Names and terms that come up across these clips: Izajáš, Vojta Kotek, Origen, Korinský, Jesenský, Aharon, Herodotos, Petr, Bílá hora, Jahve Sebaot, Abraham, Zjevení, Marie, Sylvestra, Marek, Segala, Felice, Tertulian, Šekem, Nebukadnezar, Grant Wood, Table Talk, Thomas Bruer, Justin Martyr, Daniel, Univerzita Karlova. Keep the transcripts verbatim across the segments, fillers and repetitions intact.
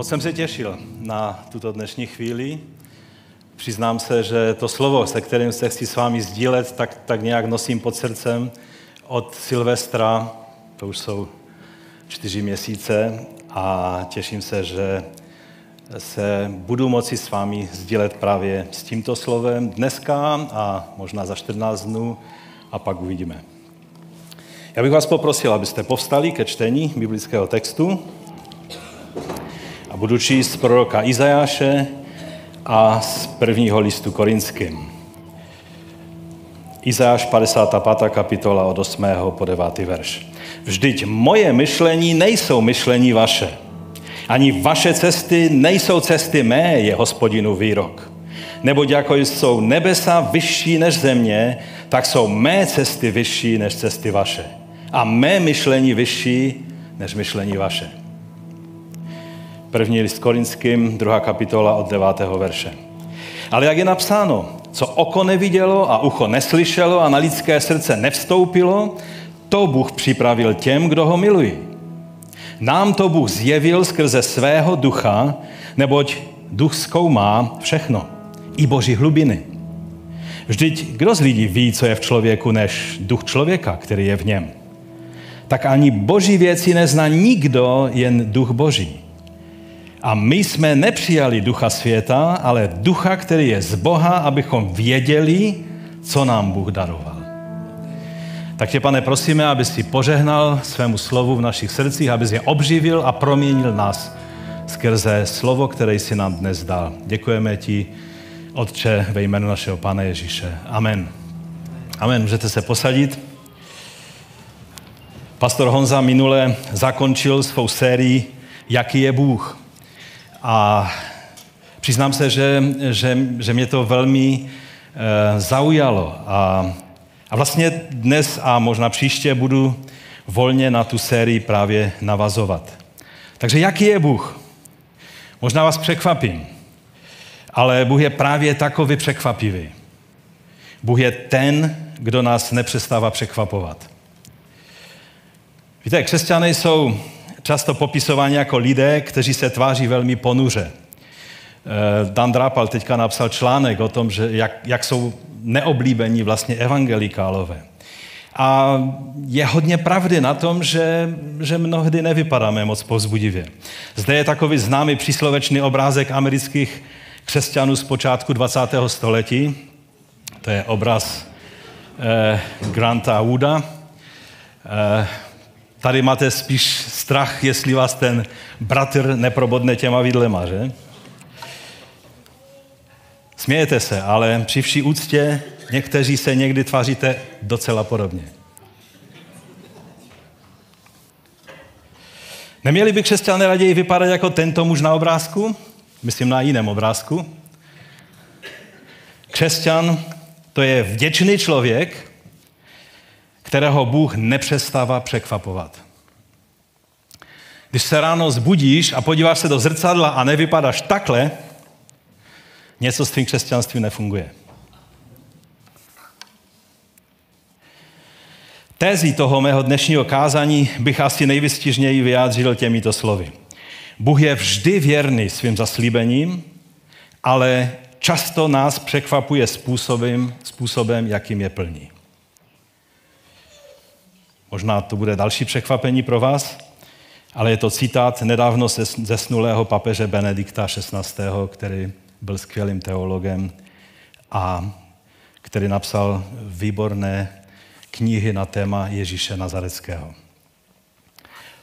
Moc jsem se těšil na tuto dnešní chvíli. Přiznám se, že to slovo, se kterým se chci s vámi sdílet, tak, tak nějak nosím pod srdcem od Sylvestra, to už jsou čtyři měsíce a těším se, že se budu moci s vámi sdílet právě s tímto slovem dneska a možná za čtrnáct dnů a pak uvidíme. Já bych vás poprosil, abyste povstali ke čtení biblického textu a budu číst proroka Izajáše a z prvního listu Korinským. Izajáš padesátá pátá kapitola od osmého po devátý verš. Vždyť moje myšlení nejsou myšlení vaše, ani vaše cesty nejsou cesty mé, je Hospodinův výrok. Neboť jako jsou nebesa vyšší než země, tak jsou mé cesty vyšší než cesty vaše. A mé myšlení vyšší než myšlení vaše. První list Korinským, druhá kapitola od devátého verše. Ale jak je napsáno, co oko nevidělo a ucho neslyšelo a na lidské srdce nevstoupilo, to Bůh připravil těm, kdo ho milují. Nám to Bůh zjevil skrze svého ducha, neboť duch zkoumá všechno, i boží hlubiny. Vždyť kdo z lidí ví, co je v člověku, než duch člověka, který je v něm? Tak ani boží věci nezná nikdo, jen duch boží. A my jsme nepřijali ducha světa, ale ducha, který je z Boha, abychom věděli, co nám Bůh daroval. Tak tě, Pane, prosíme, aby si požehnal svému slovu v našich srdcích, aby si je obživil a proměnil nás skrze slovo, které jsi nám dnes dal. Děkujeme ti, Otče, ve jménu našeho Pána Ježíše. Amen. Amen. Můžete se posadit. Pastor Honza minule zakončil svou sérii Jaký je Bůh? A přiznám se, že, že, že mě to velmi e, zaujalo. A, a vlastně dnes a možná příště budu volně na tu sérii právě navazovat. Takže jaký je Bůh? Možná vás překvapím, ale Bůh je právě takový překvapivý. Bůh je ten, kdo nás nepřestává překvapovat. Víte, křesťané jsou často popisováni jako lidé, kteří se tváří velmi ponuře. Dan Drapal teďka napsal článek o tom, že jak, jak jsou neoblíbení vlastně evangelikálové. A je hodně pravdy na tom, že, že mnohdy nevypadáme moc povzbudivě. Zde je takový známý příslovečný obrázek amerických křesťanů z počátku dvacátého století. To je obraz eh, Granta Wooda. Eh, Tady máte spíš strach, jestli vás ten bratr neprobodne těma vidlema, že? Smějete se, ale při vší úctě někteří se někdy tváříte docela podobně. Neměli by křesťané raději vypadat jako tento muž na obrázku? Myslím na jiném obrázku. Křesťan to je vděčný člověk, kterého Bůh nepřestává překvapovat. Když se ráno zbudíš a podíváš se do zrcadla a nevypadáš takhle, něco s tvým křesťanstvím nefunguje. Tézi toho mého dnešního kázání bych asi nejvystižněji vyjádřil těmito slovy. Bůh je vždy věrný svým zaslíbením, ale často nás překvapuje způsobem, způsobem jakým je plní. Možná to bude další překvapení pro vás, ale je to citát nedávno zesnulého papeže Benedikta šestnáctého, který byl skvělým teologem a který napsal výborné knihy na téma Ježíše Nazareckého.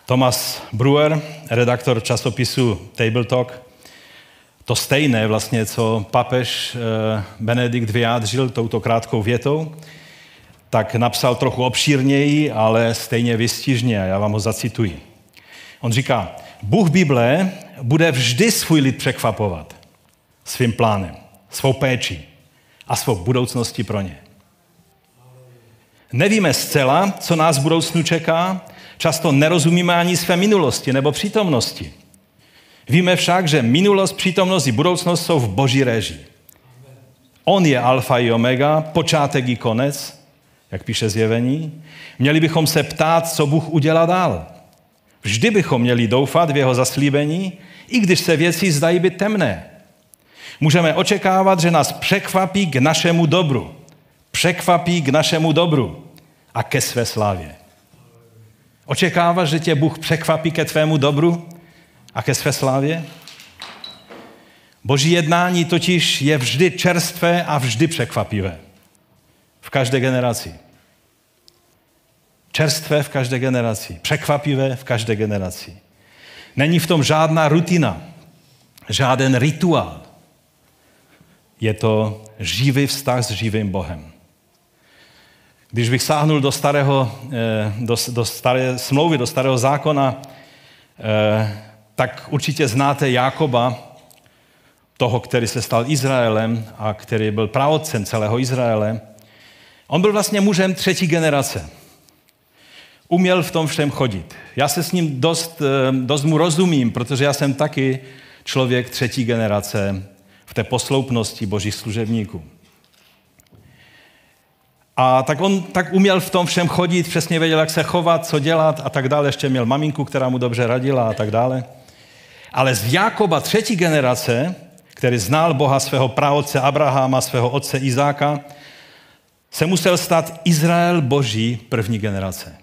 Thomas Bruer, redaktor časopisu Table Talk, to stejné vlastně, co papež Benedikt vyjádřil touto krátkou větou, tak napsal trochu obšírněji, ale stejně vystižně, a já vám ho zacituji. On říká, Bůh Bible bude vždy svůj lid překvapovat svým plánem, svou péčí a svou budoucností pro ně. Nevíme zcela, co nás v budoucnu čeká, často nerozumíme ani své minulosti nebo přítomnosti. Víme však, že minulost, přítomnost i budoucnost jsou v Boží réžii. On je alfa i omega, počátek i konec, jak píše Zjevení, měli bychom se ptát, co Bůh udělá dál. Vždy bychom měli doufat v jeho zaslíbení, i když se věci zdají být temné. Můžeme očekávat, že nás překvapí k našemu dobru. Překvapí k našemu dobru a ke své slávě. Očekáváš, že tě Bůh překvapí ke tvému dobru a ke své slávě? Boží jednání totiž je vždy čerstvé a vždy překvapivé. V každé generaci. Čerstvé v každé generaci. Překvapivé v každé generaci. Není v tom žádná rutina, žáden rituál. Je to živý vztah s živým Bohem. Když bych sáhnul do, starého, do, do staré smlouvy, do starého zákona, tak určitě znáte Jákoba, toho, který se stal Izraelem a který byl praotcem celého Izraele. On byl vlastně mužem třetí generace. Uměl v tom všem chodit. Já se s ním dost, dost mu rozumím, protože já jsem taky člověk třetí generace v té posloupnosti božích služebníků. A tak on tak uměl v tom všem chodit, přesně věděl, jak se chovat, co dělat a tak dále. Ještě měl maminku, která mu dobře radila a tak dále. Ale z Jákoba třetí generace, který znal Boha svého praotce Abrahama, svého otce Izáka, se musel stát Izrael boží první generace.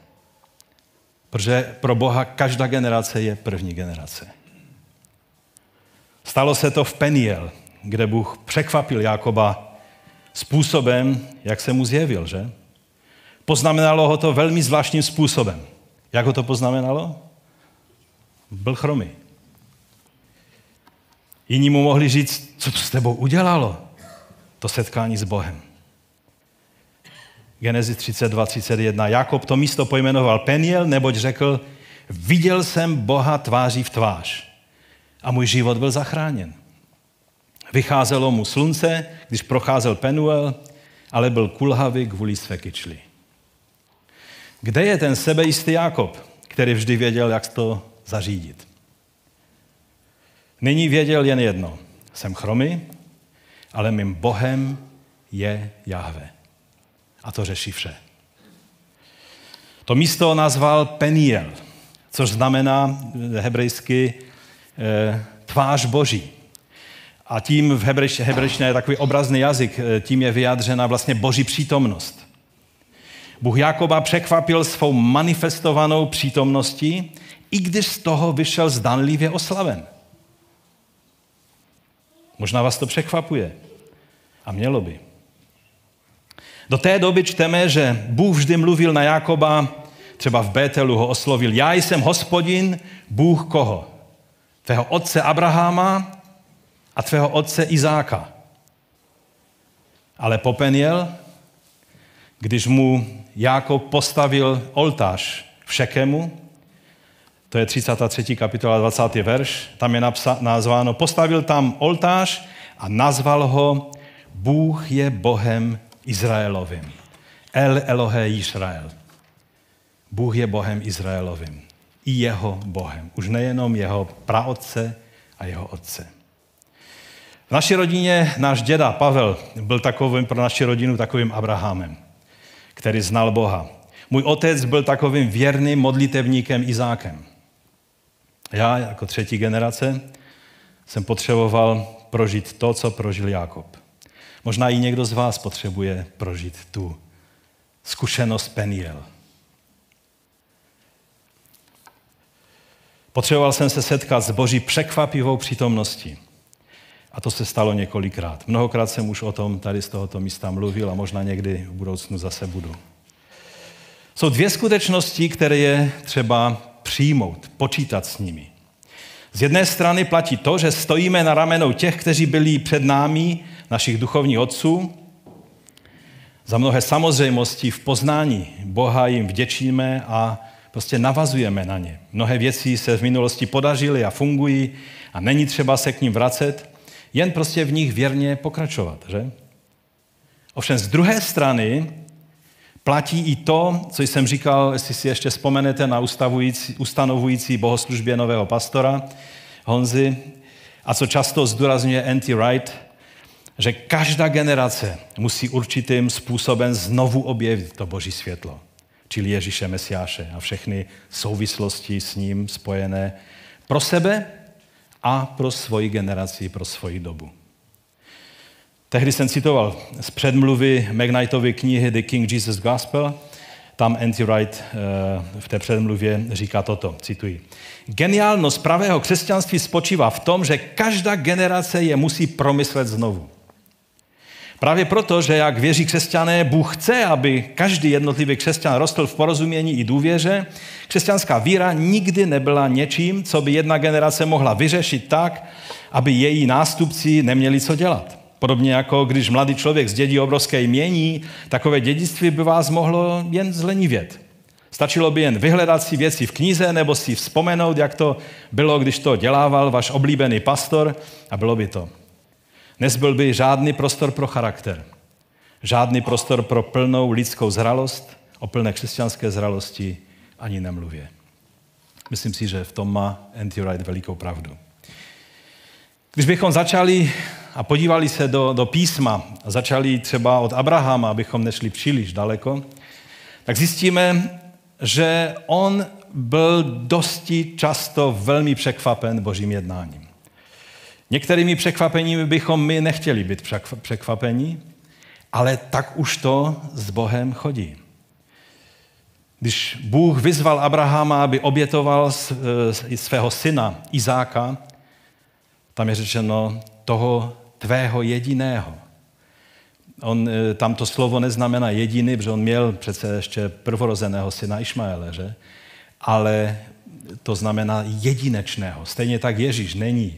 Protože pro Boha každá generace je první generace. Stalo se to v Penuel, kde Bůh překvapil Jákoba způsobem, jak se mu zjevil, že? Poznamenalo ho to velmi zvláštním způsobem. Jak ho to poznamenalo? Byl chromý. Jiní mu mohli říct, co to s tebou udělalo, to setkání s Bohem. Genezis třicet dva třicet jedna. Jakob to místo pojmenoval Penuel, neboť řekl, viděl jsem Boha tváří v tvář a můj život byl zachráněn. Vycházelo mu slunce, když procházel Penuel, ale byl kulhavý kvůli své kyčli. Kde je ten sebejistý Jakob, který vždy věděl, jak to zařídit? Nyní věděl jen jedno. Jsem chromý, ale mým Bohem je Jahve. A to řeší vše. To místo nazval Penuel, což znamená hebrejsky e, tvář Boží. A tím v hebreč, hebrejštině je takový obrazný jazyk, tím je vyjádřena vlastně Boží přítomnost. Bůh Jákoba překvapil svou manifestovanou přítomností, i když z toho vyšel zdánlivě oslaven. Možná vás to překvapuje. A mělo by. Do té doby čteme, že Bůh vždy mluvil na Jákoba, třeba v Bételu ho oslovil. Já jsem Hospodin, Bůh koho? Tvého otce Abrahama a tvého otce Izáka. Ale po Penuel, když mu Jákob postavil oltář v Šekemu, to je třicátá třetí kapitola, dvacátý verš, tam je napsa- nazváno, postavil tam oltář a nazval ho Bůh je Bohem Izraelovým. El Elohe Israel. Bůh je Bohem Izraelovým. I jeho Bohem. Už nejenom jeho praotce a jeho otce. V naší rodině náš děda Pavel byl takovým, pro naši rodinu takovým Abrahamem, který znal Boha. Můj otec byl takovým věrným modlitevníkem Izákem. Já jako třetí generace jsem potřeboval prožít to, co prožil Jákob. Možná i někdo z vás potřebuje prožít tu zkušenost Penuel. Potřeboval jsem se setkat s Boží překvapivou přítomností. A to se stalo několikrát. Mnohokrát jsem už o tom tady z tohoto místa mluvil a možná někdy v budoucnu zase budu. Jsou dvě skutečnosti, které je třeba přijmout, počítat s nimi. Z jedné strany platí to, že stojíme na ramenou těch, kteří byli před námi, našich duchovních otců. Za mnohé samozřejmostí v poznání Boha jim vděčíme a prostě navazujeme na ně. Mnohé věci se v minulosti podařily a fungují a není třeba se k ním vracet, jen prostě v nich věrně pokračovat, že? Ovšem z druhé strany platí i to, co jsem říkal, jestli si ještě vzpomenete na ustavující, ustanovující bohoslužbě nového pastora Honzy, a co často zdůrazňuje N T Wright, že každá generace musí určitým způsobem znovu objevit to boží světlo. čili Ježíše Mesiáše a všechny souvislosti s ním spojené pro sebe a pro svoji generaci, pro svoji dobu. Tehdy jsem citoval z předmluvy McKnightovy knihy The King Jesus Gospel. Tam N T Wright v té předmluvě říká toto, cituji. Geniálnost pravého křesťanství spočívá v tom, že každá generace je musí promyslet znovu. Právě proto, že jak věří křesťané, Bůh chce, aby každý jednotlivý křesťan rostl v porozumění i důvěře, křesťanská víra nikdy nebyla něčím, co by jedna generace mohla vyřešit tak, aby její nástupci neměli co dělat. Podobně jako když mladý člověk zdědí obrovské jmění, takové dědictví by vás mohlo jen zlenivět. Stačilo by jen vyhledat si věci v knize nebo si vzpomenout, jak to bylo, když to dělával váš oblíbený pastor, a bylo by to. Nezbyl by žádný prostor pro charakter, žádný prostor pro plnou lidskou zralost, o plné křesťanské zralosti ani nemluvě. Myslím si, že v tom má N T Wright velikou pravdu. Když bychom začali a podívali se do, do písma, začali třeba od Abrahama, abychom nešli příliš daleko, tak zjistíme, že on byl dosti často velmi překvapen Božím jednáním. Některými překvapeními bychom my nechtěli být překvapeni, ale tak už to s Bohem chodí. Když Bůh vyzval Abrahama, aby obětoval svého syna Izáka, tam je řečeno toho tvého jediného. On, tam to slovo neznamená jediný, protože on měl přece ještě prvorozeného syna Išmaele, že? Ale to znamená jedinečného. Stejně tak Ježíš není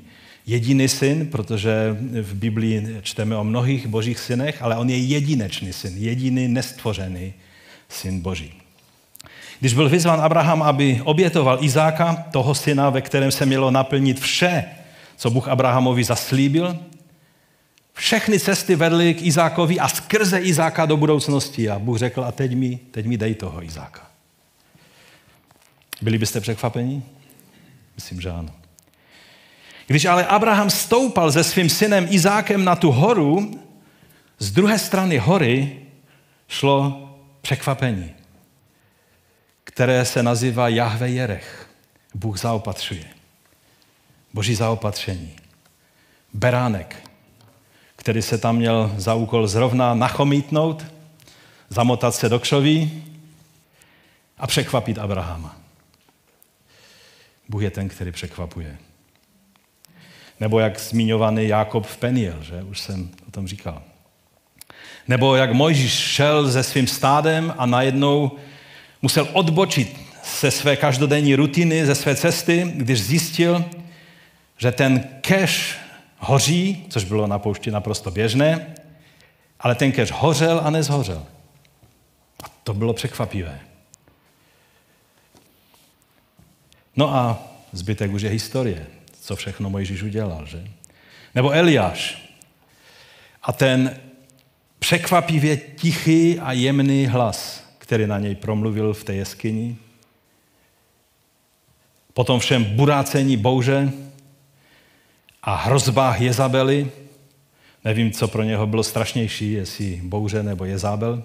jediný syn, protože v Biblii čteme o mnohých božích synech, ale on je jedinečný syn, jediný nestvořený syn Boží. Když byl vyzván Abraham, aby obětoval Izáka, toho syna, ve kterém se mělo naplnit vše, co Bůh Abrahamovi zaslíbil, všechny cesty vedly k Izákovi a skrze Izáka do budoucnosti. A Bůh řekl, a teď mi, teď mi dej toho Izáka. Byli byste překvapeni? Myslím, že ano. Když ale Abraham stoupal se svým synem Izákem na tu horu, z druhé strany hory šlo překvapení, které se nazývá Jahve Jerech. Bůh zaopatřuje. Boží zaopatření. Beránek, který se tam měl za úkol zrovna nachomítnout, zamotat se do křoví a překvapit Abrahama. Bůh je ten, který překvapuje. Nebo jak zmiňovaný Jákob v Penuel, že? Už jsem o tom říkal. Nebo jak Mojžíš šel se svým stádem a najednou musel odbočit ze své každodenní rutiny, ze své cesty, když zjistil, že ten keř hoří, což bylo na poušti naprosto běžné, ale ten keř hořel a nezhořel. A to bylo překvapivé. No a zbytek už je historie. Co všechno Mojžíš udělal, že? Nebo Eliáš. A ten překvapivě tichý a jemný hlas, který na něj promluvil v té jeskyni. Potom všem burácení bouře a hrozbách Jezabely. Nevím, co pro něho bylo strašnější, jestli bouře nebo Jezabel.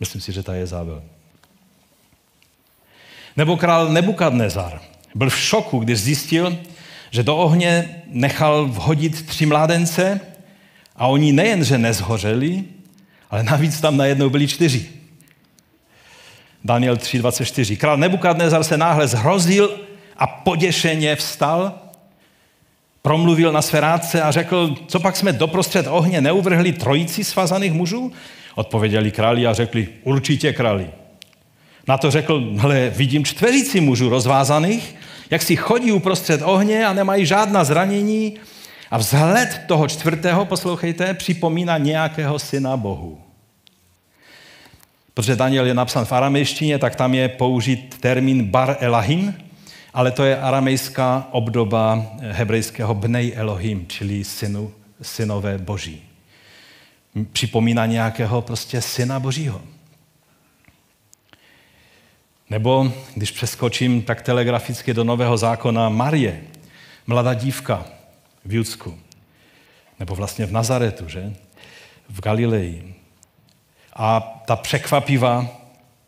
Myslím si, že ta Jezabel. Nebo král Nebukadnezar. Byl v šoku, když zjistil, že do ohně nechal vhodit tři mládence a oni nejenže nezhořeli, ale navíc tam najednou byli čtyři. Daniel tři dvacet čtyři. Král Nebukadnezar se náhle zhrozil a poděšeně vstal, promluvil na své rádce a řekl, co pak jsme doprostřed ohně neuvrhli trojici svázaných mužů? Odpověděli králi a řekli, určitě králi. Na to řekl, hle, vidím čtveřici mužů rozvázaných, jak si chodí uprostřed ohně a nemají žádná zranění a vzhled toho čtvrtého, poslouchejte, připomíná nějakého syna Bohu. Protože Daniel je napsán v aramejštině, tak tam je použit termín bar Elohim, ale to je aramejská obdoba hebrejského bnej Elohim, čili synu, synové Boží. Připomíná nějakého prostě syna Božího. Nebo, když přeskočím tak telegraficky do Nového zákona, Marie, mladá dívka v Judsku, nebo vlastně v Nazaretu, že? V Galileji. A ta překvapivá,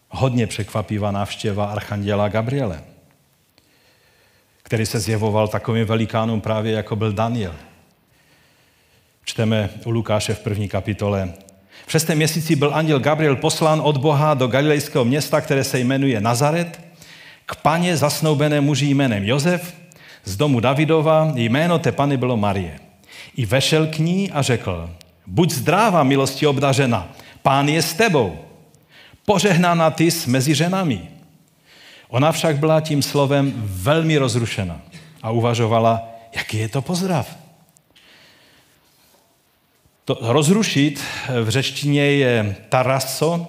hodně překvapivá návštěva archanděla Gabriele, který se zjevoval takovým velikánům právě jako byl Daniel. Čteme u Lukáše v první kapitole. V šestém měsíci byl anděl Gabriel poslán od Boha do galilejského města, které se jmenuje Nazaret, k paně zasnoubené muži jménem Josef, z domu Davidova, jméno té pany bylo Marie. I vešel k ní a řekl, buď zdráva, milosti obdařena, Pán je s tebou, požehnána ty jsi mezi ženami. Ona však byla tím slovem velmi rozrušena a uvažovala, jaký je to pozdrav. To rozrušit v řečtině je tarasso,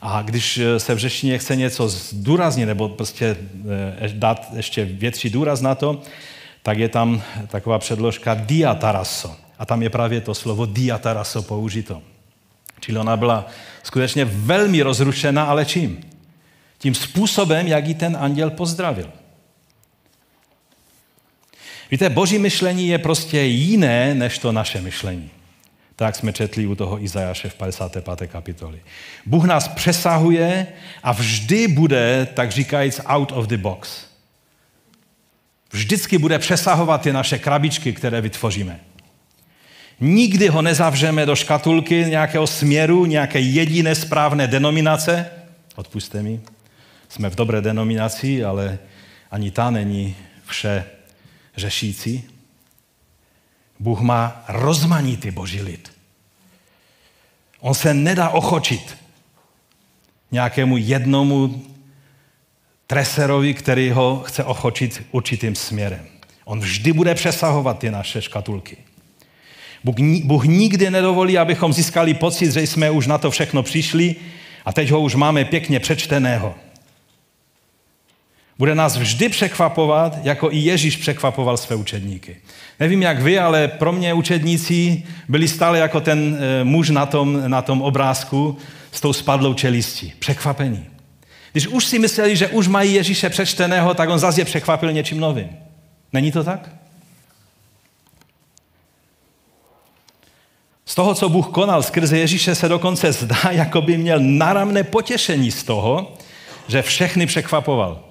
a když se v řečtině chce něco zdůraznit nebo prostě dát ještě větší důraz na to, tak je tam taková předložka dia tarasso. A tam je právě to slovo dia tarasso použito. Čili ona byla skutečně velmi rozrušena, ale čím? Tím způsobem, jak ji ten anděl pozdravil. Víte, boží myšlení je prostě jiné, než to naše myšlení. Tak jsme četli u toho Izajáše v padesáté páté kapitoli. Bůh nás přesahuje a vždy bude, tak říkajíc, out of the box. Vždycky bude přesahovat ty naše krabičky, které vytvoříme. Nikdy ho nezavřeme do škatulky nějakého směru, nějaké jediné správné denominace. Odpusťte mi, jsme v dobré denominaci, ale ani ta není vše řešící. Bůh má rozmanitý boží lid. On se nedá ochočit nějakému jednomu treserovi, který ho chce ochočit určitým směrem. On vždy bude přesahovat ty naše škatulky. Bůh nikdy nedovolí, abychom získali pocit, že jsme už na to všechno přišli a teď ho už máme pěkně přečteného. Bude nás vždy překvapovat, jako i Ježíš překvapoval své učedníky. Nevím, jak vy, ale pro mě učedníci byli stále jako ten muž na tom, na tom obrázku s tou spadlou čelistí. Překvapení. Když už si mysleli, že už mají Ježíše přečteného, tak on zase je překvapil něčím novým. Není to tak? Z toho, co Bůh konal skrze Ježíše, se dokonce zdá, jako by měl náramné potěšení z toho, že všechny překvapoval.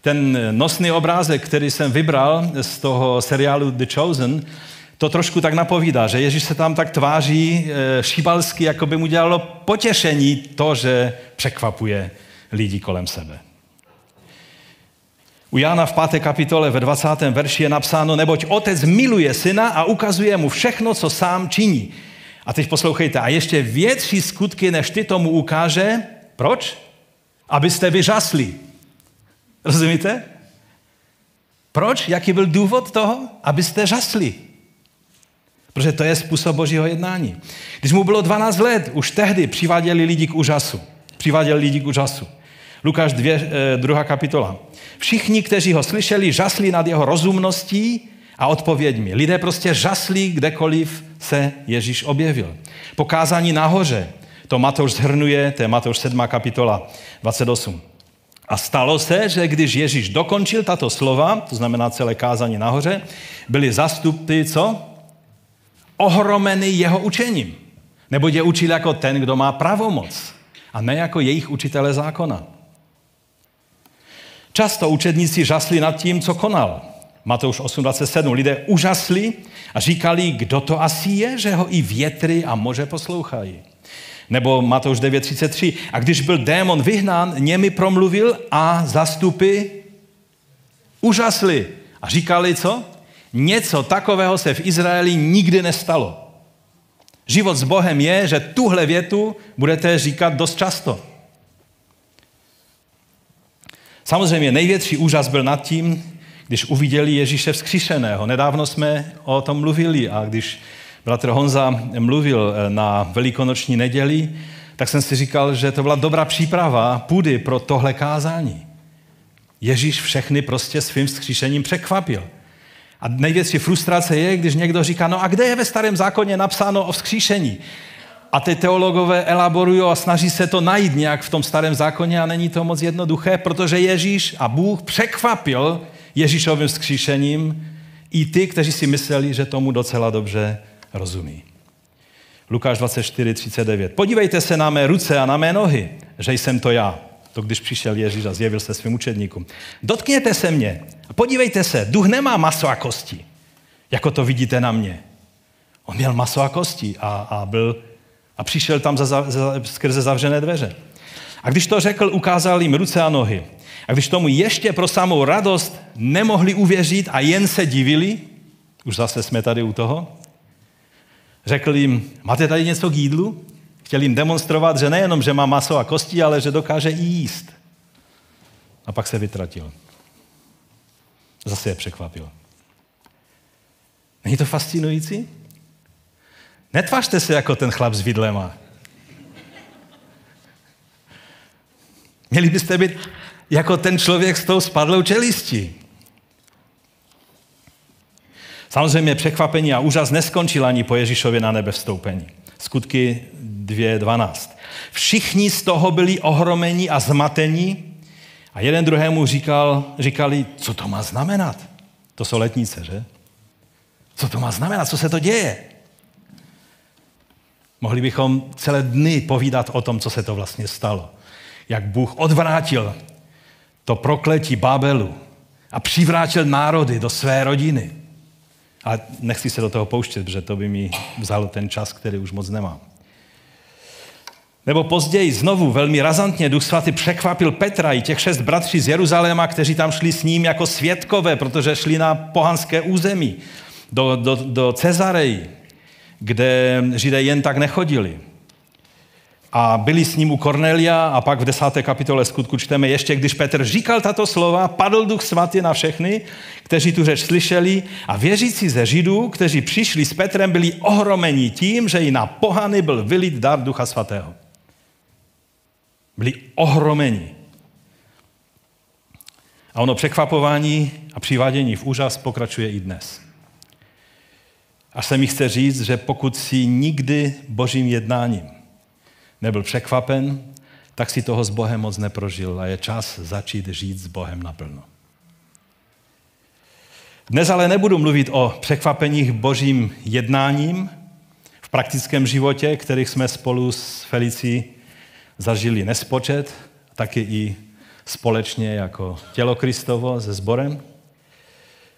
Ten nosný obrázek, který jsem vybral z toho seriálu The Chosen, to trošku tak napovídá, že Ježíš se tam tak tváří šíbalsky, jako by mu dělalo potěšení to, že překvapuje lidi kolem sebe. U Jána v páté kapitole ve dvacátém verši je napsáno, neboť otec miluje syna a ukazuje mu všechno, co sám činí. A teď poslouchejte, a ještě větší skutky, než ty tomu ukáže, proč? Abyste vyžasli. Rozumíte? Proč? Jaký byl důvod toho? Abyste žasli. Protože to je způsob božího jednání. Když mu bylo dvanáct let, už tehdy přiváděli lidi k úžasu. Přiváděli lidi k úžasu. Lukáš druhá kapitola. Všichni, kteří ho slyšeli, žasli nad jeho rozumností a odpověďmi. Lidé prostě žasli, kdekoliv se Ježíš objevil. Pokázání nahoře. To Matouš zhrnuje, to je Matouš sedmá kapitola dvacet osm. A stalo se, že když Ježíš dokončil tato slova, to znamená celé kázání nahoře, byly zástupy, co? Ohromeny jeho učením. Nebo je učil jako ten, kdo má pravomoc. A ne jako jejich učitele zákona. Často učedníci žasli nad tím, co konal. Matouš osm dvacet sedm. Lidé užasli a říkali, kdo to asi je, že ho i větry a moře poslouchají. Nebo Matouš devět třicet tři. A když byl démon vyhnán, němi promluvil a zástupy užasli. A říkali, co? Něco takového se v Izraeli nikdy nestalo. Život s Bohem je, že tuhle větu budete říkat dost často. Samozřejmě největší úžas byl nad tím, když uviděli Ježíše vzkříšeného. Nedávno jsme o tom mluvili a když bratr Honza mluvil na velikonoční neděli, tak jsem si říkal, že to byla dobrá příprava půdy pro tohle kázání. Ježíš všechny prostě svým vzkříšením překvapil. A největší frustrace je, když někdo říká, no a kde je ve starém zákoně napsáno o vzkříšení? A ty teologové elaborují a snaží se to najít nějak v tom starém zákoně a není to moc jednoduché, protože Ježíš a Bůh překvapil Ježíšovým vzkříšením i ty, kteří si mysleli, že tomu docela dobře rozumí. Lukáš dvacet čtyři třicet devět. Podívejte se na mé ruce a na mé nohy, že jsem to já. To když přišel Ježíš a zjevil se svým učedníkům. Dotkněte se mě a podívejte se, duch nemá maso a kosti, jako to vidíte na mě. On měl maso a kosti a, a, byl, a přišel tam za, za, skrze zavřené dveře. A když to řekl, ukázal jim ruce a nohy. A když tomu ještě pro samou radost nemohli uvěřit a jen se divili, už zase jsme tady u toho, řekl jim, máte tady něco k jídlu? Chtěl jim demonstrovat, že nejenom, že má maso a kosti, ale že dokáže i jíst. A pak se vytratil. Zase je překvapil. Není to fascinující? Netvářte se jako ten chlap s vidlema. Měli byste být jako ten člověk s tou spadlou čelistí. Samozřejmě překvapení a úžas neskončil ani po Ježíšově na nebe vstoupení. Skutky dvě dvanáct. Všichni z toho byli ohromeni a zmateni a jeden druhému říkal, říkali, co to má znamenat? To jsou letnice, že? Co to má znamenat? Co se to děje? Mohli bychom celé dny povídat o tom, co se to vlastně stalo. Jak Bůh odvrátil to prokletí Babelu a přivrátil národy do své rodiny. Ale nechci se do toho pouštět, protože to by mi vzalo ten čas, který už moc nemám. Nebo později znovu velmi razantně Duch svatý překvapil Petra i těch šest bratří z Jeruzaléma, kteří tam šli s ním jako svědkové, protože šli na pohanské území, do, do, do Cezareji, kde Židé jen tak nechodili. A byli s ním u Kornelia a pak v desáté kapitole skutku čteme ještě, když Petr říkal tato slova, padl Duch svatý na všechny, kteří tu řeč slyšeli a věřící ze Židů, kteří přišli s Petrem, byli ohromeni tím, že i na pohany byl vylit dar Ducha svatého. Byli ohromeni. A ono překvapování a přivádění v úžas pokračuje i dnes. Až se mi chce říct, že pokud si nikdy božím jednáním nebyl překvapen, tak si toho s Bohem moc neprožil a je čas začít žít s Bohem naplno. Dnes ale nebudu mluvit o překvapeních božím jednáním v praktickém životě, kterých jsme spolu s Felicí zažili nespočet, taky i společně jako tělo Kristovo se sborem.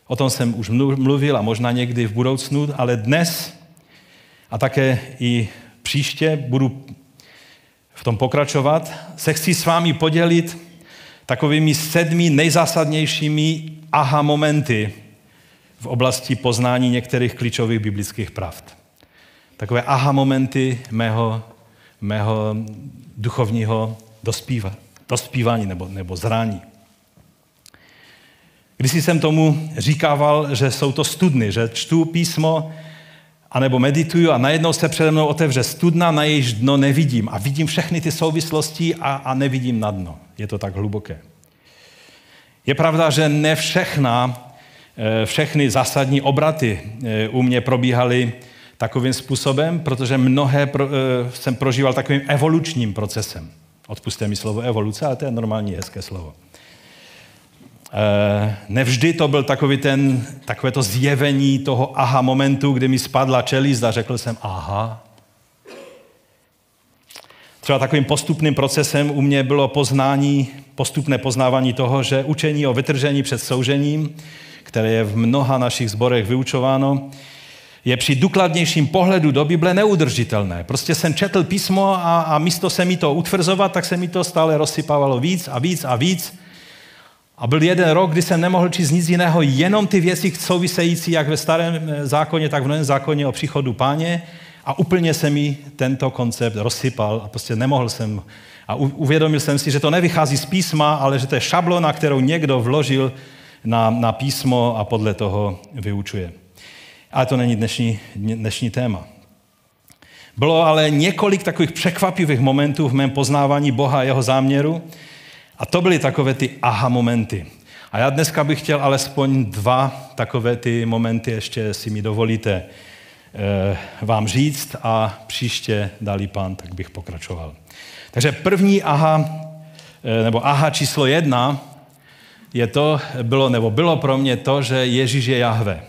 O tom jsem už mluvil a možná někdy v budoucnu, ale dnes a také i příště budu v tom pokračovat, se chci s vámi podělit takovými sedmi nejzásadnějšími aha momenty v oblasti poznání některých klíčových biblických pravd. Takové aha momenty mého, mého duchovního dospíva, dospívání nebo, nebo zrání. Když jsem tomu říkával, že jsou to studny, že čtu písmo, anebo medituju a najednou se přede mnou otevře studna, na jejíž dno nevidím. A vidím všechny ty souvislosti a, a nevidím na dno. Je to tak hluboké. Je pravda, že ne všechna, všechny zásadní obraty u mě probíhaly takovým způsobem, protože mnohé pro, jsem prožíval takovým evolučním procesem. Odpusťte mi slovo evoluce, ale to je normální hezké slovo. Nevždy to byl takový ten, takové to zjevení toho aha momentu, kdy mi spadla čelist a řekl jsem aha. Třeba takovým postupným procesem u mě bylo poznání, postupné poznávání toho, že učení o vytržení před soužením, které je v mnoha našich sborech vyučováno, je při důkladnějším pohledu do Bible neudržitelné. Prostě jsem četl písmo a, a místo se mi to utvrzovat, tak se mi to stále rozsypávalo víc a víc a víc. A byl jeden rok, kdy jsem nemohl číst nic jiného, jenom ty věci související jak ve starém zákoně, tak v novém zákoně o příchodu Páně. A úplně se mi tento koncept rozsypal a prostě nemohl jsem. A uvědomil jsem si, že to nevychází z písma, ale že to je šablona, kterou někdo vložil na, na písmo a podle toho vyučuje. Ale to není dnešní, dnešní téma. Bylo ale několik takových překvapivých momentů v mém poznávání Boha a jeho záměru, a to byly takové ty aha momenty. A já dneska bych chtěl alespoň dva takové ty momenty, ještě si mi dovolíte eh, vám říct a příště dali Pán, tak bych pokračoval. Takže první aha, eh, nebo aha číslo jedna je to, bylo nebo bylo pro mě to, že Ježíš je Jahve.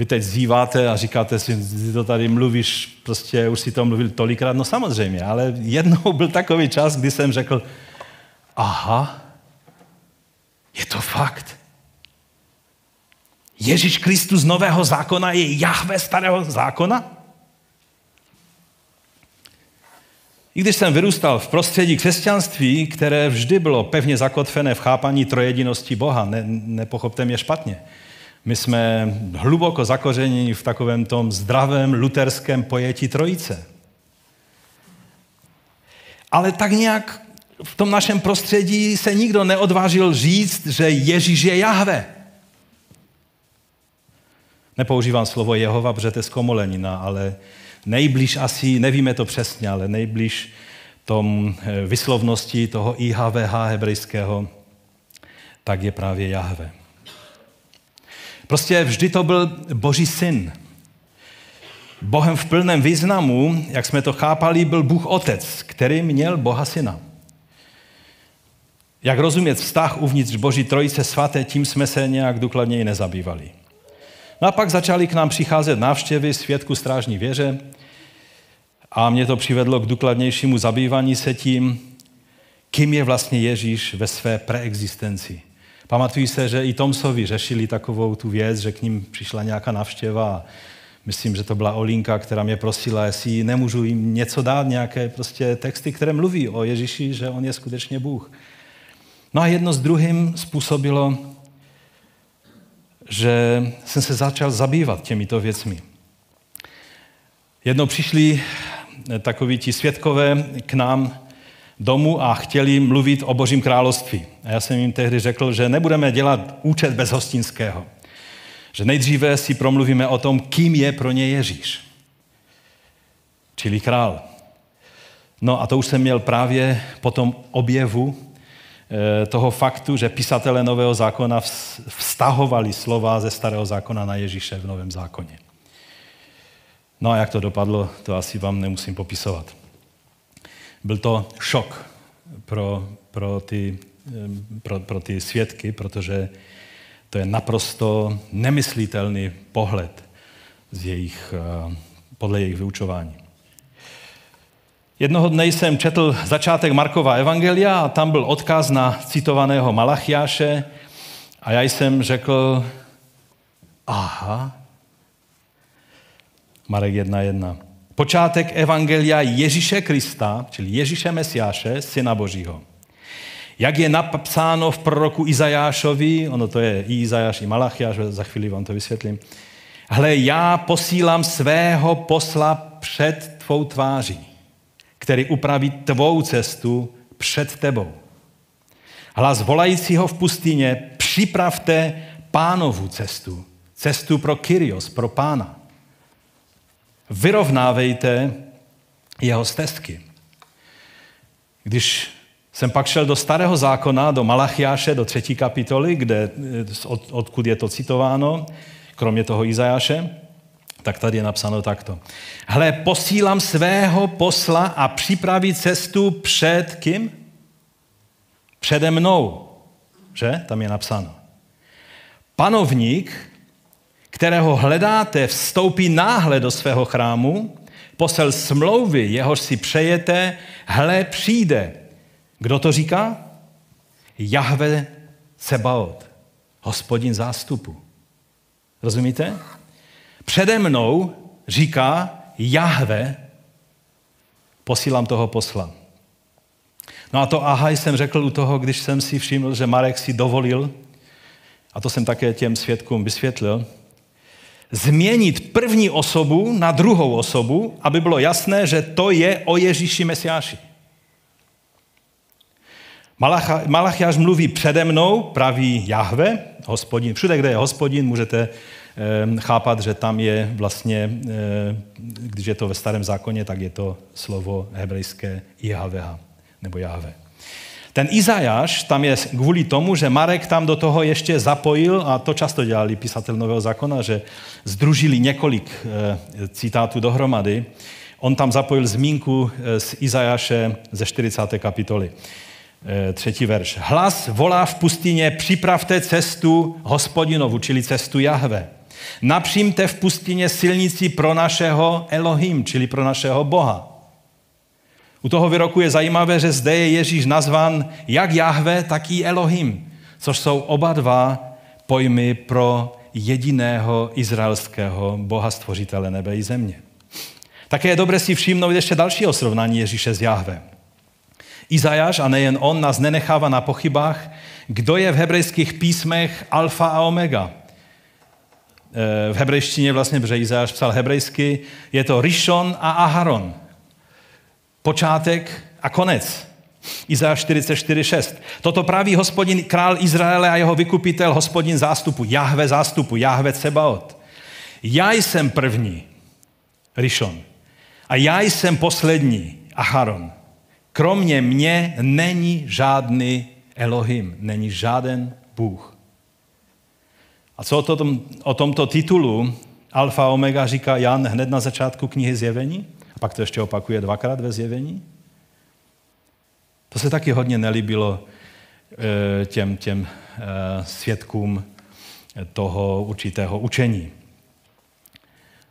Vy teď zýváte a říkáte si, ty to tady mluvíš, prostě už si to mluvil tolikrát, no samozřejmě, ale jednou byl takový čas, kdy jsem řekl, aha, je to fakt. Ježíš Kristus nového zákona je Jahve starého zákona? I když jsem vyrůstal v prostředí křesťanství, které vždy bylo pevně zakotvené v chápání trojedinosti Boha, ne, nepochopte mě špatně, my jsme hluboko zakořeněni v takovém tom zdravém luterském pojetí trojice. Ale tak nějak v tom našem prostředí se nikdo neodvážil říct, že Ježíš je Jahve. Nepoužívám slovo Jehova, protože to je zkomolenina, ale nejblíž asi, nevíme to přesně, ale nejblíž tom vyslovnosti toho í há vé há hebrejského, tak je právě Jahve. Prostě vždy to byl Boží syn. Bohem v plném významu, jak jsme to chápali, byl Bůh Otec, který měl Boha Syna. Jak rozumět vztah uvnitř Boží trojice svaté, tím jsme se nějak důkladněji nezabývali. No a pak začaly k nám přicházet návštěvy svědků strážní věře a mě to přivedlo k důkladnějšímu zabývání se tím, kým je vlastně Ježíš ve své preexistenci. Pamatuji se, že i Tomsovi řešili takovou tu věc, že k ním přišla nějaká návštěva a myslím, že to byla Olinka, která mě prosila, jestli nemůžu jim něco dát, nějaké prostě texty, které mluví o Ježíši, že on je skutečně Bůh. No a jedno s druhým způsobilo, že jsem se začal zabývat těmito věcmi. Jednou přišli takoví ti svědkové k nám domů a chtěli mluvit o Božím království. A já jsem jim tehdy řekl, že nebudeme dělat účet bez hostinského. Že nejdříve si promluvíme o tom, kým je pro ně Ježíš. Čili král. No a to už jsem měl právě po tom objevu toho faktu, že pisatelé Nového zákona vztahovali slova ze Starého zákona na Ježíše v Novém zákoně. No a jak to dopadlo, to asi vám nemusím popisovat. Byl to šok pro, pro, ty, pro, pro ty svědky, protože to je naprosto nemyslitelný pohled z jejich, podle jejich vyučování. Jednoho dne jsem četl začátek Markova evangelia a tam byl odkaz na citovaného Malachiáše a já jsem řekl, aha, Marek jedna jedna. Počátek evangelia Ježíše Krista, čili Ježíše Mesiáše, Syna Božího. Jak je napsáno v proroku Izajášovi, ono to je i Izajáš, i Malachiáš, za chvíli vám to vysvětlím. Hle, já posílám svého posla před tvou tváří, který upraví tvou cestu před tebou. Hlas volajícího v pustině, připravte Pánovu cestu, cestu pro Kyrios, pro Pána. Vyrovnávejte jeho stezky. Když jsem pak šel do Starého zákona, do Malachiáše, do třetí kapitoly, kde, od, odkud je to citováno, kromě toho Izajáše, tak tady je napsáno takto. Hle, posílám svého posla a připraví cestu před kým? Přede mnou. Že? Tam je napsáno. Panovník, kterého hledáte, vstoupí náhle do svého chrámu, posel smlouvy, jehož si přejete, hle, přijde. Kdo to říká? Jahve Sebaot, Hospodin zástupu. Rozumíte? Přede mnou říká Jahve, posílám toho posla. No a to aha jsem řekl u toho, když jsem si všiml, že Marek si dovolil, a to jsem také těm svědkům vysvětlil, změnit první osobu na druhou osobu, aby bylo jasné, že to je o Ježíši Mesiáši. Malachiáš mluví přede mnou, praví Jahve, Hospodin. Všude, kde je Hospodin, můžete chápat, že tam je vlastně, když je to ve Starém zákoně, tak je to slovo hebrejské Jahveha, nebo Jahve. Ten Izajáš tam je kvůli tomu, že Marek tam do toho ještě zapojil, a to často dělali pisatel Nového zákona, že združili několik citátů dohromady. On tam zapojil zmínku z Izajáše ze čtyřicáté kapitoly. Třetí verš. Hlas volá v pustině, připravte cestu Hospodinovu, čili cestu Jahve. Napřímte v pustině silnici pro našeho Elohim, čili pro našeho Boha. U toho výroku je zajímavé, že zde je Ježíš nazván jak Jahve, tak i Elohim, což jsou oba dva pojmy pro jediného izraelského Boha, stvořitele nebe i země. Také je dobré si všimnout ještě dalšího srovnání Ježíše s Jahvem. Izajáš, a nejen on, nás nenechává na pochybách, kdo je v hebrejských písmech alfa a omega. V hebrejštině vlastně, protože Izajáš psal hebrejsky, je to Rishon a Aharon. Počátek a konec. Izajáš čtyřicet čtyři šest. Toto praví Hospodin, král Izraele a jeho vykupitel, Hospodin zástupu, Jahve zástupu, Jahve Cebaot. Já jsem první, Rishon, a já jsem poslední, Aharon. Kromě mě není žádný Elohim, není žáden Bůh. A co o, tom, o tomto titulu Alfa Omega říká Jan hned na začátku knihy Zjevení? A pak to ještě opakuje dvakrát ve Zjevení. To se taky hodně nelíbilo těm, těm svědkům toho určitého učení.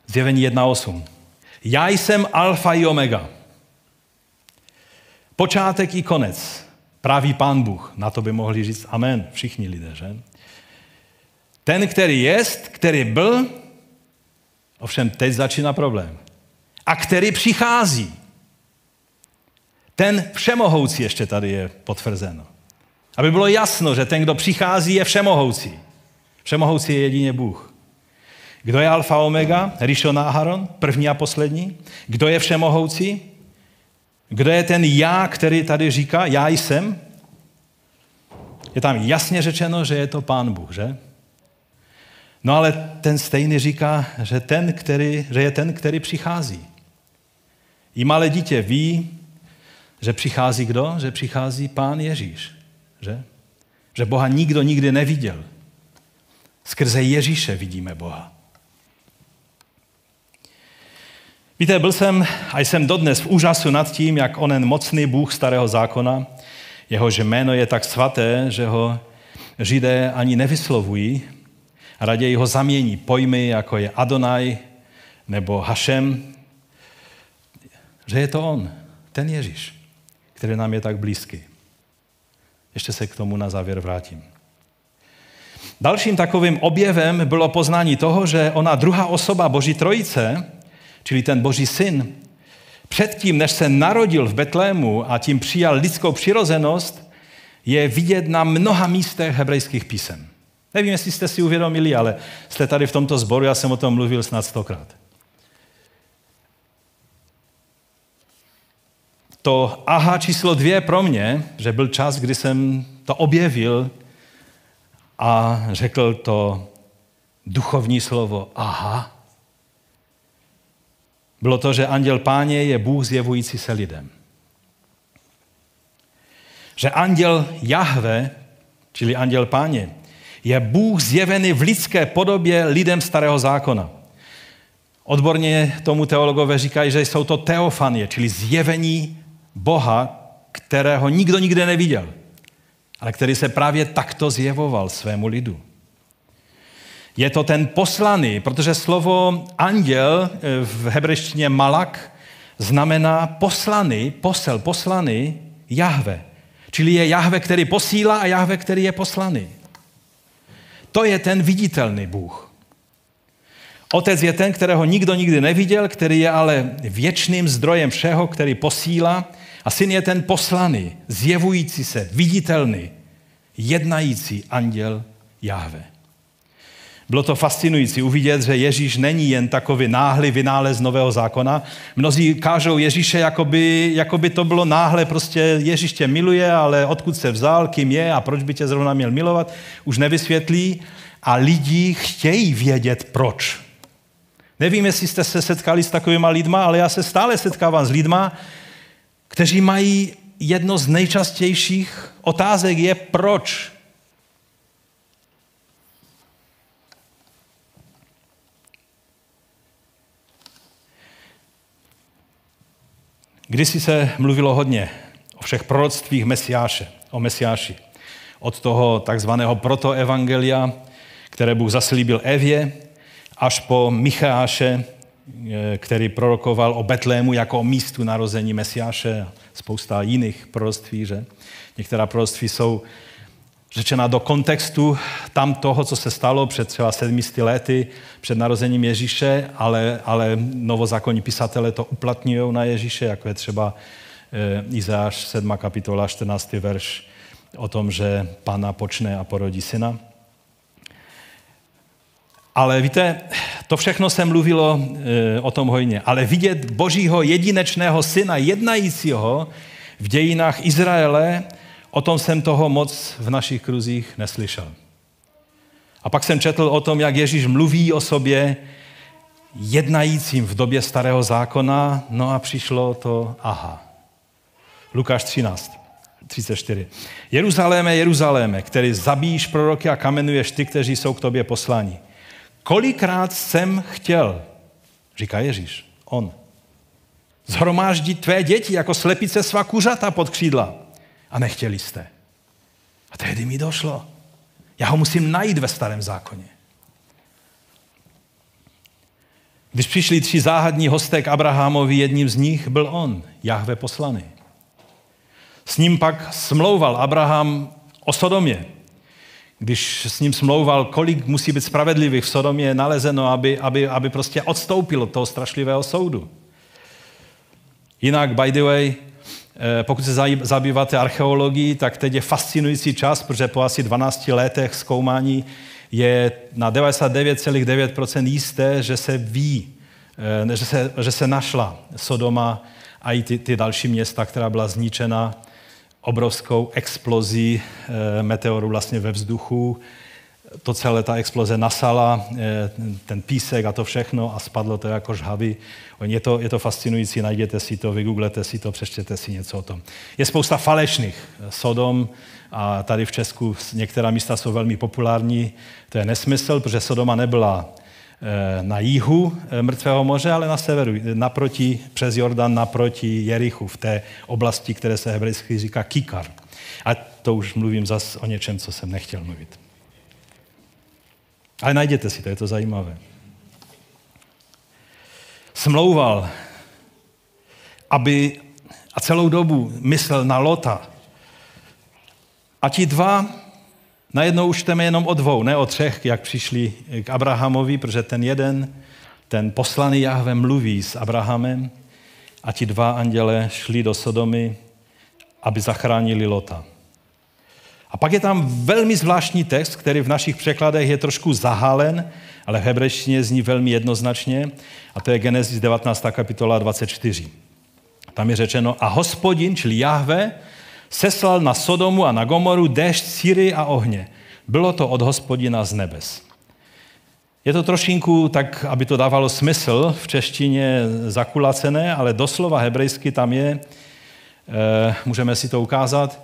Zjevení jedna osm. Já jsem Alfa i Omega. Počátek i konec. Pravý Pán Bůh. Na to by mohli říct amen všichni lidé, že? Ten, který jest, který byl, ovšem teď začíná problém. A který přichází. Ten všemohoucí ještě tady je potvrzeno. Aby bylo jasno, že ten, kdo přichází, je všemohoucí. Všemohoucí je jedině Bůh. Kdo je Alfa Omega? Rishon a Aharon, první a poslední. Kdo je všemohoucí? Kdo je ten já, který tady říká, já jsem? Je tam jasně řečeno, že je to Pán Bůh, že? No ale ten stejný říká, že, ten, který, že je ten, který přichází. I malé dítě ví, že přichází kdo? Že přichází Pán Ježíš, že? Že Boha nikdo nikdy neviděl. Skrze Ježíše vidíme Boha. Víte, byl jsem a jsem dodnes v úžasu nad tím, jak onen mocný Bůh starého zákona, jehož jméno je tak svaté, že ho Židé ani nevyslovují, raději ho zamění pojmy, jako je Adonaj nebo Hašem, že je to on, ten Ježíš, který nám je tak blízký. Ještě se k tomu na závěr vrátím. Dalším takovým objevem bylo poznání toho, že ona druhá osoba Boží trojice, čili ten Boží syn, předtím, než se narodil v Betlému a tím přijal lidskou přirozenost, je vidět na mnoha místech hebrejských písem. Nevím, jestli jste si uvědomili, ale jste tady v tomto sboru, já jsem o tom mluvil snad stokrát. To aha číslo dvě pro mě, že byl čas, kdy jsem to objevil a řekl to duchovní slovo aha, bylo to, že anděl Páně je Bůh zjevující se lidem. Že anděl Jahve, čili anděl Páně, je Bůh zjevený v lidské podobě lidem starého zákona. Odborně tomu teologové říkají, že jsou to teofanie, čili zjevení Boha, kterého nikdo nikde neviděl, ale který se právě takto zjevoval svému lidu. Je to ten poslaný, protože slovo anděl v hebrejštině malak znamená poslaný, posel, poslaný Jahve. Čili je Jahve, který posílá a Jahve, který je poslaný. To je ten viditelný Bůh. Otec je ten, kterého nikdo nikdy neviděl, který je ale věčným zdrojem všeho, který posílá. A syn je ten poslaný, zjevující se, viditelný, jednající anděl Jahve. Bylo to fascinující uvidět, že Ježíš není jen takový náhlý vynález nového zákona. Mnozí kážou Ježíše, jakoby, jakoby to bylo náhle, prostě Ježíš tě miluje, ale odkud se vzal, kým je a proč by tě zrovna měl milovat, už nevysvětlí. A lidi chtějí vědět, proč. Nevím, jestli jste se setkali s takovýma lidma, ale já se stále setkávám s lidma, kteří mají jedno z nejčastějších otázek je proč. Kdysi se mluvilo hodně o všech proroctvích Mesiáše, o Mesiáši. Od toho takzvaného protoevangelia, které Bůh zaslíbil Evě, až po Micháše, který prorokoval o Betlému jako o místu narození Mesiáše a spousta jiných proroctví, že? Některá proroctví jsou řečena do kontextu tam toho, co se stalo před třeba sedmisty lety, před narozením Ježíše, ale, ale novozákonní pisatele to uplatňují na Ježíše, jako je třeba Izajáš sedmá kapitola, čtrnáctý verš o tom, že Pana počne a porodí syna. Ale víte, to všechno se mluvilo e, o tom hojně. Ale vidět Božího jedinečného syna, jednajícího v dějinách Izraele, o tom jsem toho moc v našich kruzích neslyšel. A pak jsem četl o tom, jak Ježíš mluví o sobě jednajícím v době Starého zákona, no a přišlo to aha. Lukáš třináct třicet čtyři. Jeruzaléme, Jeruzaléme, který zabíjíš proroky a kamenuješ ty, kteří jsou k tobě posláni. Kolikrát jsem chtěl, říká Ježíš, on, zhromáždit tvé děti jako slepice svá kuřata pod křídla. A nechtěli jste. A tehdy mi došlo. Já ho musím najít ve Starém zákoně. Když přišli tři záhadní hosté k Abrahamovi, jedním z nich byl on, Jahve poslaný. S ním pak smlouval Abraham o Sodomě. Když s ním smlouval, kolik musí být spravedlivých v Sodomě, je nalezeno, aby, aby, aby prostě odstoupil od toho strašlivého soudu. Jinak, by the way, pokud se zabýváte archeologií, tak teď je fascinující čas, protože po asi dvanácti letech zkoumání je na devadesát devět celá devět procent jisté, že se ví, že se, že se našla Sodoma a i ty, ty další města, která byla zničena obrovskou explozí meteoru vlastně ve vzduchu. To celé ta exploze nasala, ten písek a to všechno a spadlo to jako žhavy. Je to, je to fascinující, najděte si to, vygooglete si to, přečtěte si něco o tom. Je spousta falešných Sodom a tady v Česku některá místa jsou velmi populární. To je nesmysl, protože Sodoma nebyla na jihu Mrtvého moře, ale na severu, naproti, přes Jordan, naproti Jerichu, v té oblasti, které se hebrejsky říká Kikar. A to už mluvím zas o něčem, co jsem nechtěl mluvit. Ale najděte si to, je to zajímavé. Smlouval, aby, a celou dobu myslel na Lota. A ti dva, najednou už čteme jenom o dvou, ne o třech, jak přišli k Abrahamovi, protože ten jeden, ten poslaný Jahve mluví s Abrahamem a ti dva anděle šli do Sodomy, aby zachránili Lota. A pak je tam velmi zvláštní text, který v našich překladech je trošku zahalen, ale v hebrejštině zní velmi jednoznačně, a to je Genezis devatenáctá kapitola dvacet čtyři. Tam je řečeno, a Hospodin, čili Jahve, seslal na Sodomu a na Gomoru déšť, síry a ohně. Bylo to od Hospodina z nebes. Je to trošinku tak, aby to dávalo smysl, v češtině zakulacené, ale doslova hebrejsky tam je, e, můžeme si to ukázat,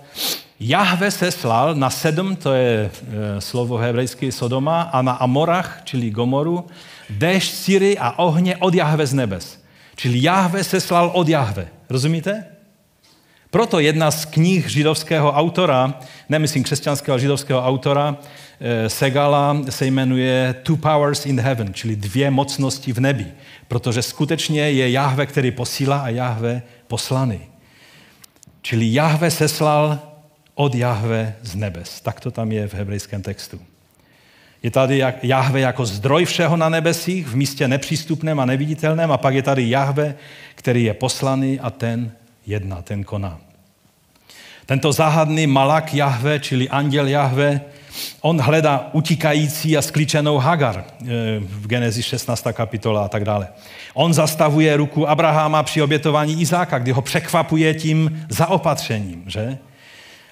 Jahve seslal na sedm, to je e, slovo hebrejsky Sodoma, a na Amorach, čili Gomoru, déšť, síry a ohně od Jahve z nebes. Čili Jahve seslal od Jahve. Rozumíte? Proto jedna z knih židovského autora, nemyslím křesťanského, ale židovského autora, Segala, se jmenuje Two Powers in Heaven, čili dvě mocnosti v nebi. Protože skutečně je Jahve, který posílá a Jahve poslaný. Čili Jahve seslal od Jahve z nebes. Tak to tam je v hebrejském textu. Je tady Jahve jako zdroj všeho na nebesích, v místě nepřístupném a neviditelném, a pak je tady Jahve, který je poslaný a ten jedna, ten koná. Tento záhadný Malak Jahve, čili anděl Jahve, on hledá utíkající a sklíčenou Hagar v Genezi šestnáctá kapitola a tak dále. On zastavuje ruku Abrahama při obětování Izáka, kdy ho překvapuje tím zaopatřením, že?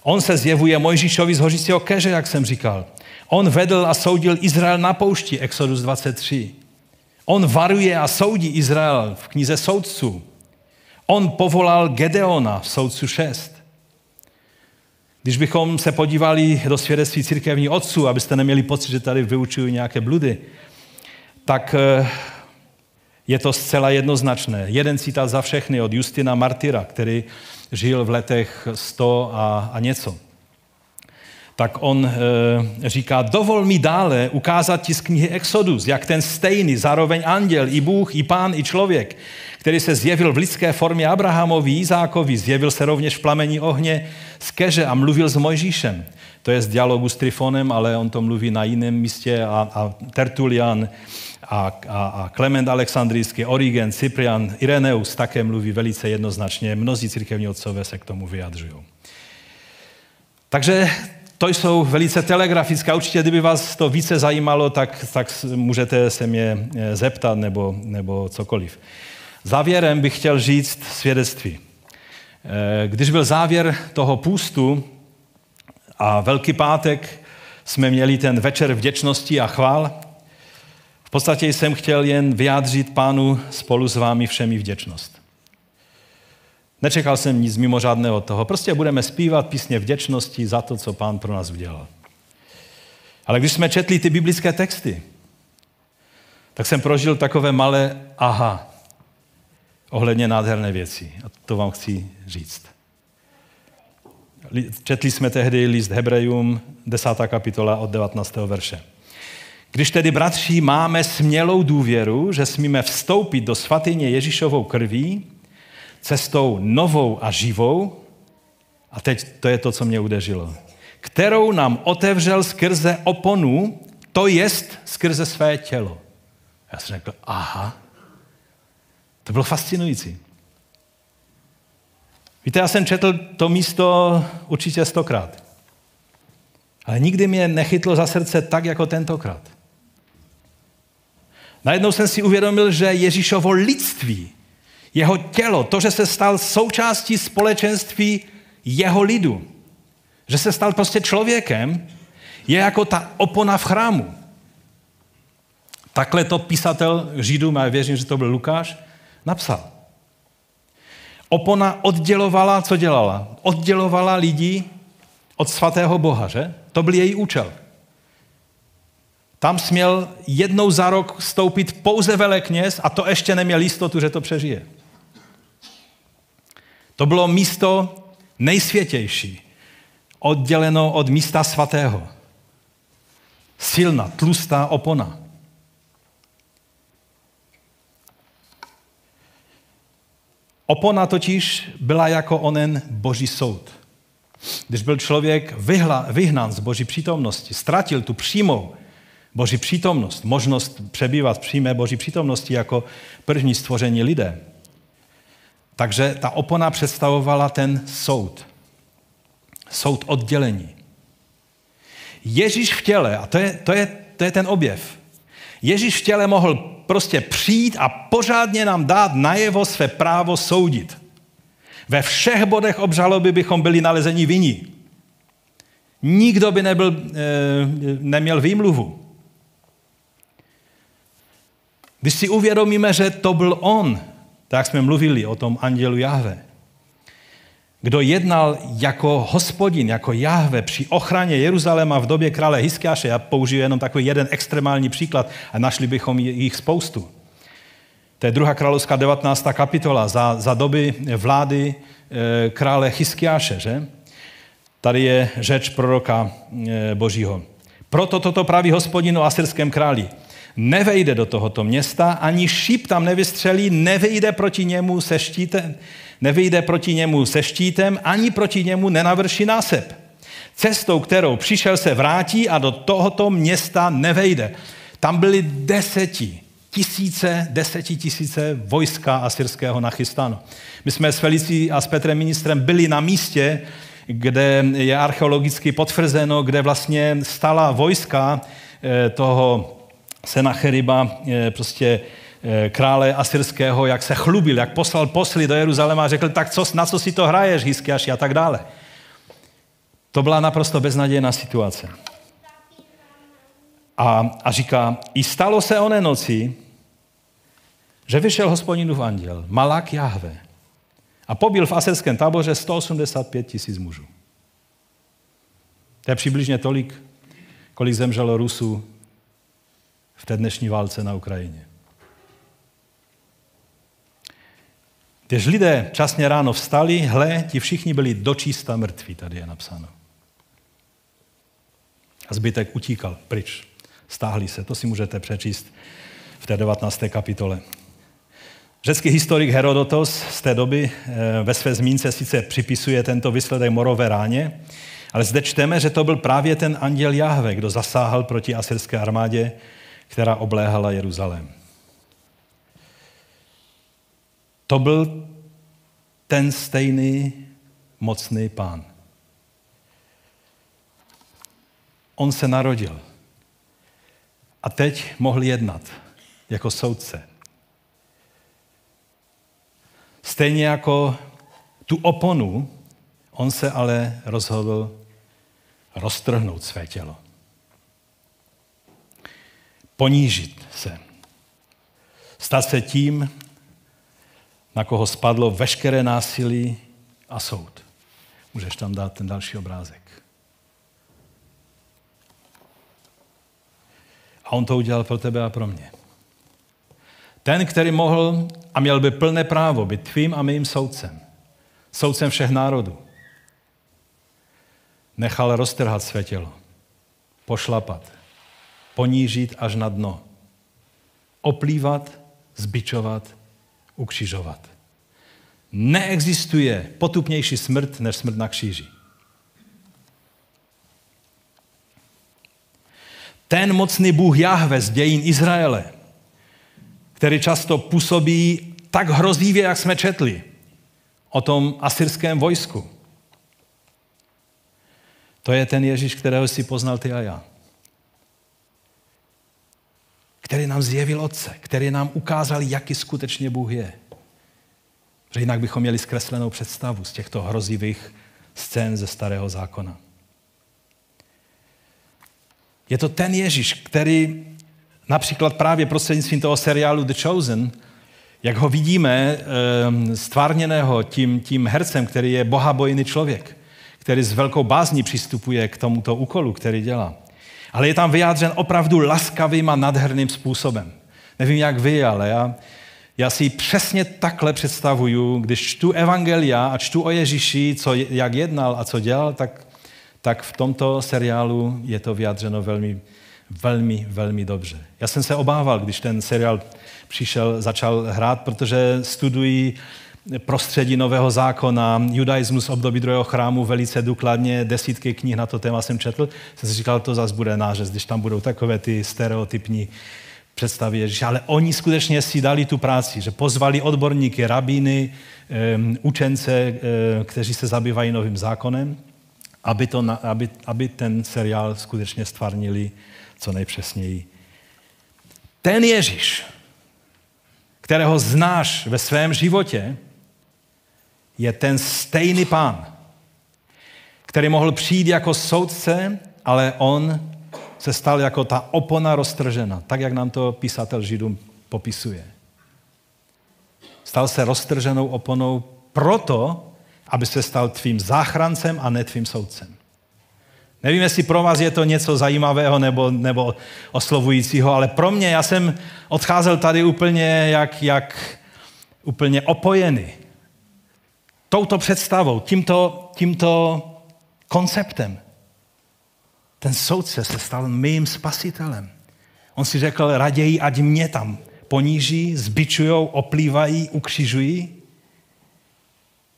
On se zjevuje Mojžíšovi z hořícího keře, jak jsem říkal. On vedl a soudil Izrael na poušti, Exodus dvacet tři. On varuje a soudí Izrael v knize soudců. On povolal Gedeona v soudcu šest. Když bychom se podívali do svědectví církevních otců, abyste neměli pocit, že tady vyučují nějaké bludy, tak je to zcela jednoznačné. Jeden citát za všechny od Justina Martyra, který žil v letech sto a, a něco. tak on e, říká, dovol mi dále ukázat ti z knihy Exodus, jak ten stejný, zároveň anděl, i Bůh, i pán, i člověk, který se zjevil v lidské formě Abrahamovi, Izákovi, zjevil se rovněž v plamení ohně z keře a mluvil s Mojžíšem. To je z dialogu s Tryfonem, ale on to mluví na jiném místě a, a Tertulian a, a, a Klement Alexandrijský, Origen, Cyprian, Ireneus také mluví velice jednoznačně. Mnozí církevní otcové se k tomu vyjadřují. Takže to jsou velice telegrafické. Určitě, kdyby vás to více zajímalo, tak, tak můžete se mě zeptat nebo, nebo cokoliv. Závěrem bych chtěl říct svědectví. Když byl závěr toho půstu a Velký pátek, jsme měli ten večer vděčnosti a chvál. V podstatě jsem chtěl jen vyjádřit Pánu spolu s vámi všemi vděčnost. Nečekal jsem nic mimořádného od toho. Prostě budeme zpívat písně vděčnosti za to, co Pán pro nás udělal. Ale když jsme četli ty biblické texty, tak jsem prožil takové malé aha ohledně nádherné věci. A to vám chci říct. Četli jsme tehdy list Hebrejům, desátá kapitola od devatenáctého verše. Když tedy, bratři, máme smělou důvěru, že smíme vstoupit do svatyně Ježíšovou krví, cestou novou a živou, a teď to je to, co mě udeřilo, kterou nám otevřel skrze oponu, to jest skrze své tělo. Já jsem řekl, aha, to bylo fascinující. Víte, já jsem četl to místo určitě stokrát. Ale nikdy mě nechytlo za srdce tak, jako tentokrát. Najednou jsem si uvědomil, že Ježíšovo lidství, jeho tělo, to, že se stal součástí společenství jeho lidu, že se stal prostě člověkem, je jako ta opona v chrámu. Takhle to písatel Židům, a věřím, že to byl Lukáš, napsal. Opona oddělovala, co dělala? Oddělovala lidi od svatého Boha, že? To byl její účel. Tam směl jednou za rok vstoupit pouze velekněz a to ještě neměl jistotu, že to přežije. To bylo místo nejsvětější, odděleno od místa svatého. Silná, tlustá opona. Opona totiž byla jako onen boží soud. Když byl člověk vyhla, vyhnán z boží přítomnosti, ztratil tu přímou boží přítomnost, možnost přebývat v přímé boží přítomnosti jako první stvoření lidé. Takže ta opona představovala ten soud. Soud oddělení. Ježíš v těle, a to je, to je, to je ten objev, Ježíš v těle mohl prostě přijít a pořádně nám dát najevo své právo soudit. Ve všech bodech obžaloby bychom byli nalezeni vinní. Nikdo by nebyl, e, neměl výmluvu. Když si uvědomíme, že to byl on, tak jsme mluvili o tom andělu Jahve, kdo jednal jako hospodin, jako Jahve při ochraně Jeruzaléma v době krále Hiskiáše. Já použiju jenom takový jeden extrémální příklad a našli bychom jich spoustu. To je druhá královská devatenáctá kapitola za, za doby vlády e, krále Hiskiáše, že? Tady je řeč proroka e, božího. Proto toto praví hospodin o asyrském králi. Nevejde do tohoto města, ani šíp tam nevystřelí, nevejde proti němu se štítem, Nevyjde proti němu se štítem, ani proti němu nenavrší násep. Cestou, kterou přišel, se vrátí a do tohoto města nevejde. Tam byly deseti, tisíce, desetitisíce vojska asyrského nachystáno. My jsme s Felicí a s Petrem ministrem byli na místě, kde je archeologicky potvrzeno, kde vlastně stala vojska toho Senacheriba, prostě krále asyrského, jak se chlubil, jak poslal posly do Jeruzaléma a řekl, tak co, na co si to hraješ, Hiskiáši, a tak dále. To byla naprosto beznadějná situace. A, a říká, i stalo se oné noci, že vyšel hospodinův anděl, Malak Jahve, a pobil v asyrském táboře sto osmdesát pět tisíc mužů. To je přibližně tolik, kolik zemřelo Rusů v té dnešní válce na Ukrajině. Když lidé časně ráno vstali, hle, ti všichni byli dočista mrtví, tady je napsáno. Zbytek utíkal pryč. Stáhli se. To si můžete přečíst v té devatenácté kapitole. Řecký historik Herodotos z té doby ve své zmínce sice připisuje tento výsledek morové ráně, ale zde čteme, že to byl právě ten anděl Jahve, kdo zasáhl proti asyrské armádě, která obléhala Jeruzalém. To byl ten stejný mocný pán. On se narodil a teď mohl jednat jako soudce. Stejně jako tu oponu, on se ale rozhodl roztrhnout své tělo. Ponížit se. Stát se tím, na koho spadlo veškeré násilí a soud. Můžeš tam dát ten další obrázek. A on to udělal pro tebe a pro mě. Ten, který mohl a měl by plné právo být tvým a mým soudcem. Soudcem všech národů. Nechal roztrhat své tělo. Pošlapat. Ponížit až na dno. Oplývat, zbičovat, ukřižovat. Neexistuje potupnější smrt, než smrt na kříži. Ten mocný Bůh Jahve z dějin Izraele, který často působí tak hrozivě, jak jsme četli o tom asyrském vojsku. To je ten Ježíš, kterého si poznal ty a já. Který nám zjevil Otce, který nám ukázal, jaký skutečně Bůh je. Protože jinak bychom měli zkreslenou představu z těchto hrozivých scén ze Starého zákona. Je to ten Ježíš, který například právě prostřednictvím toho seriálu The Chosen, jak ho vidíme, stvárněného tím, tím hercem, který je bohabojný člověk, který s velkou bázní přistupuje k tomuto úkolu, který dělá. Ale je tam vyjádřen opravdu laskavým a nádherným způsobem. Nevím, jak vy, ale já, já si přesně takhle představuju, když čtu evangelia a čtu o Ježíši, co, jak jednal a co dělal, tak, tak v tomto seriálu je to vyjádřeno velmi, velmi, velmi dobře. Já jsem se obával, když ten seriál přišel, začal hrát, protože studuji prostředí Nového zákona, judaismus období druhého chrámu velice důkladně, desítky knih na to téma jsem četl. Jsem si říkal, to zase bude nářez, když tam budou takové ty stereotypní představy Ježíše. Ale oni skutečně si dali tu práci, že pozvali odborníky, rabíny, učence, kteří se zabývají Novým zákonem, aby, to, aby, aby ten seriál skutečně stvarnili co nejpřesněji. Ten Ježíš, kterého znáš ve svém životě, je ten stejný pán, který mohl přijít jako soudce, ale on se stal jako ta opona roztržena, tak, jak nám to písatel Židům popisuje. Stal se roztrženou oponou proto, aby se stal tvým záchrancem a ne tvým soudcem. Nevím, jestli pro vás je to něco zajímavého nebo, nebo oslovujícího, ale pro mě, já jsem odcházel tady úplně jak, jak úplně opojený. Touto představou, tímto, tímto konceptem. Ten soudce se stal mým spasitelem. On si řekl, raději, ať mě tam poníží, zbičujou, oplývají, ukřižují,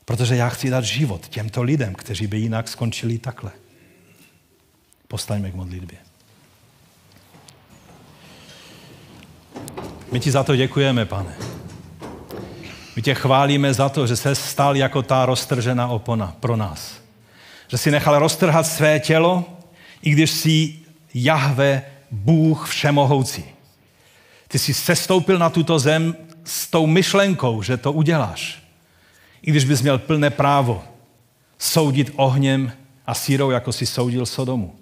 protože já chci dát život těmto lidem, kteří by jinak skončili takhle. Postaňme k modlitbě. My ti za to děkujeme, pane. My tě chválíme za to, že se stal jako ta roztržená opona pro nás. Že si nechal roztrhat své tělo, i když jsi Jahve, Bůh všemohoucí. Ty jsi sestoupil na tuto zem s tou myšlenkou, že to uděláš. I když bys měl plné právo soudit ohněm a sírou, jako jsi soudil Sodomu.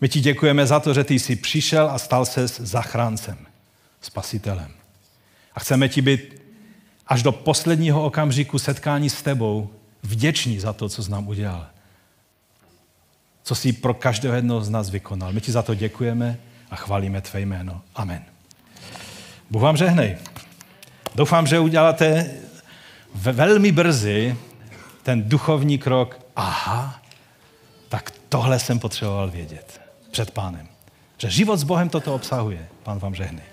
My ti děkujeme za to, že ty jsi přišel a stal ses zachráncem, spasitelem. A chceme ti být až do posledního okamžiku setkání s tebou vděční za to, co jsi nám udělal. Co jsi pro každého jednoho z nás vykonal. My ti za to děkujeme a chválíme tvé jméno. Amen. Bůh vám žehnej. Doufám, že uděláte velmi brzy ten duchovní krok. Aha, tak tohle jsem potřeboval vědět před Pánem. Že život s Bohem toto obsahuje. Pán vám žehnej.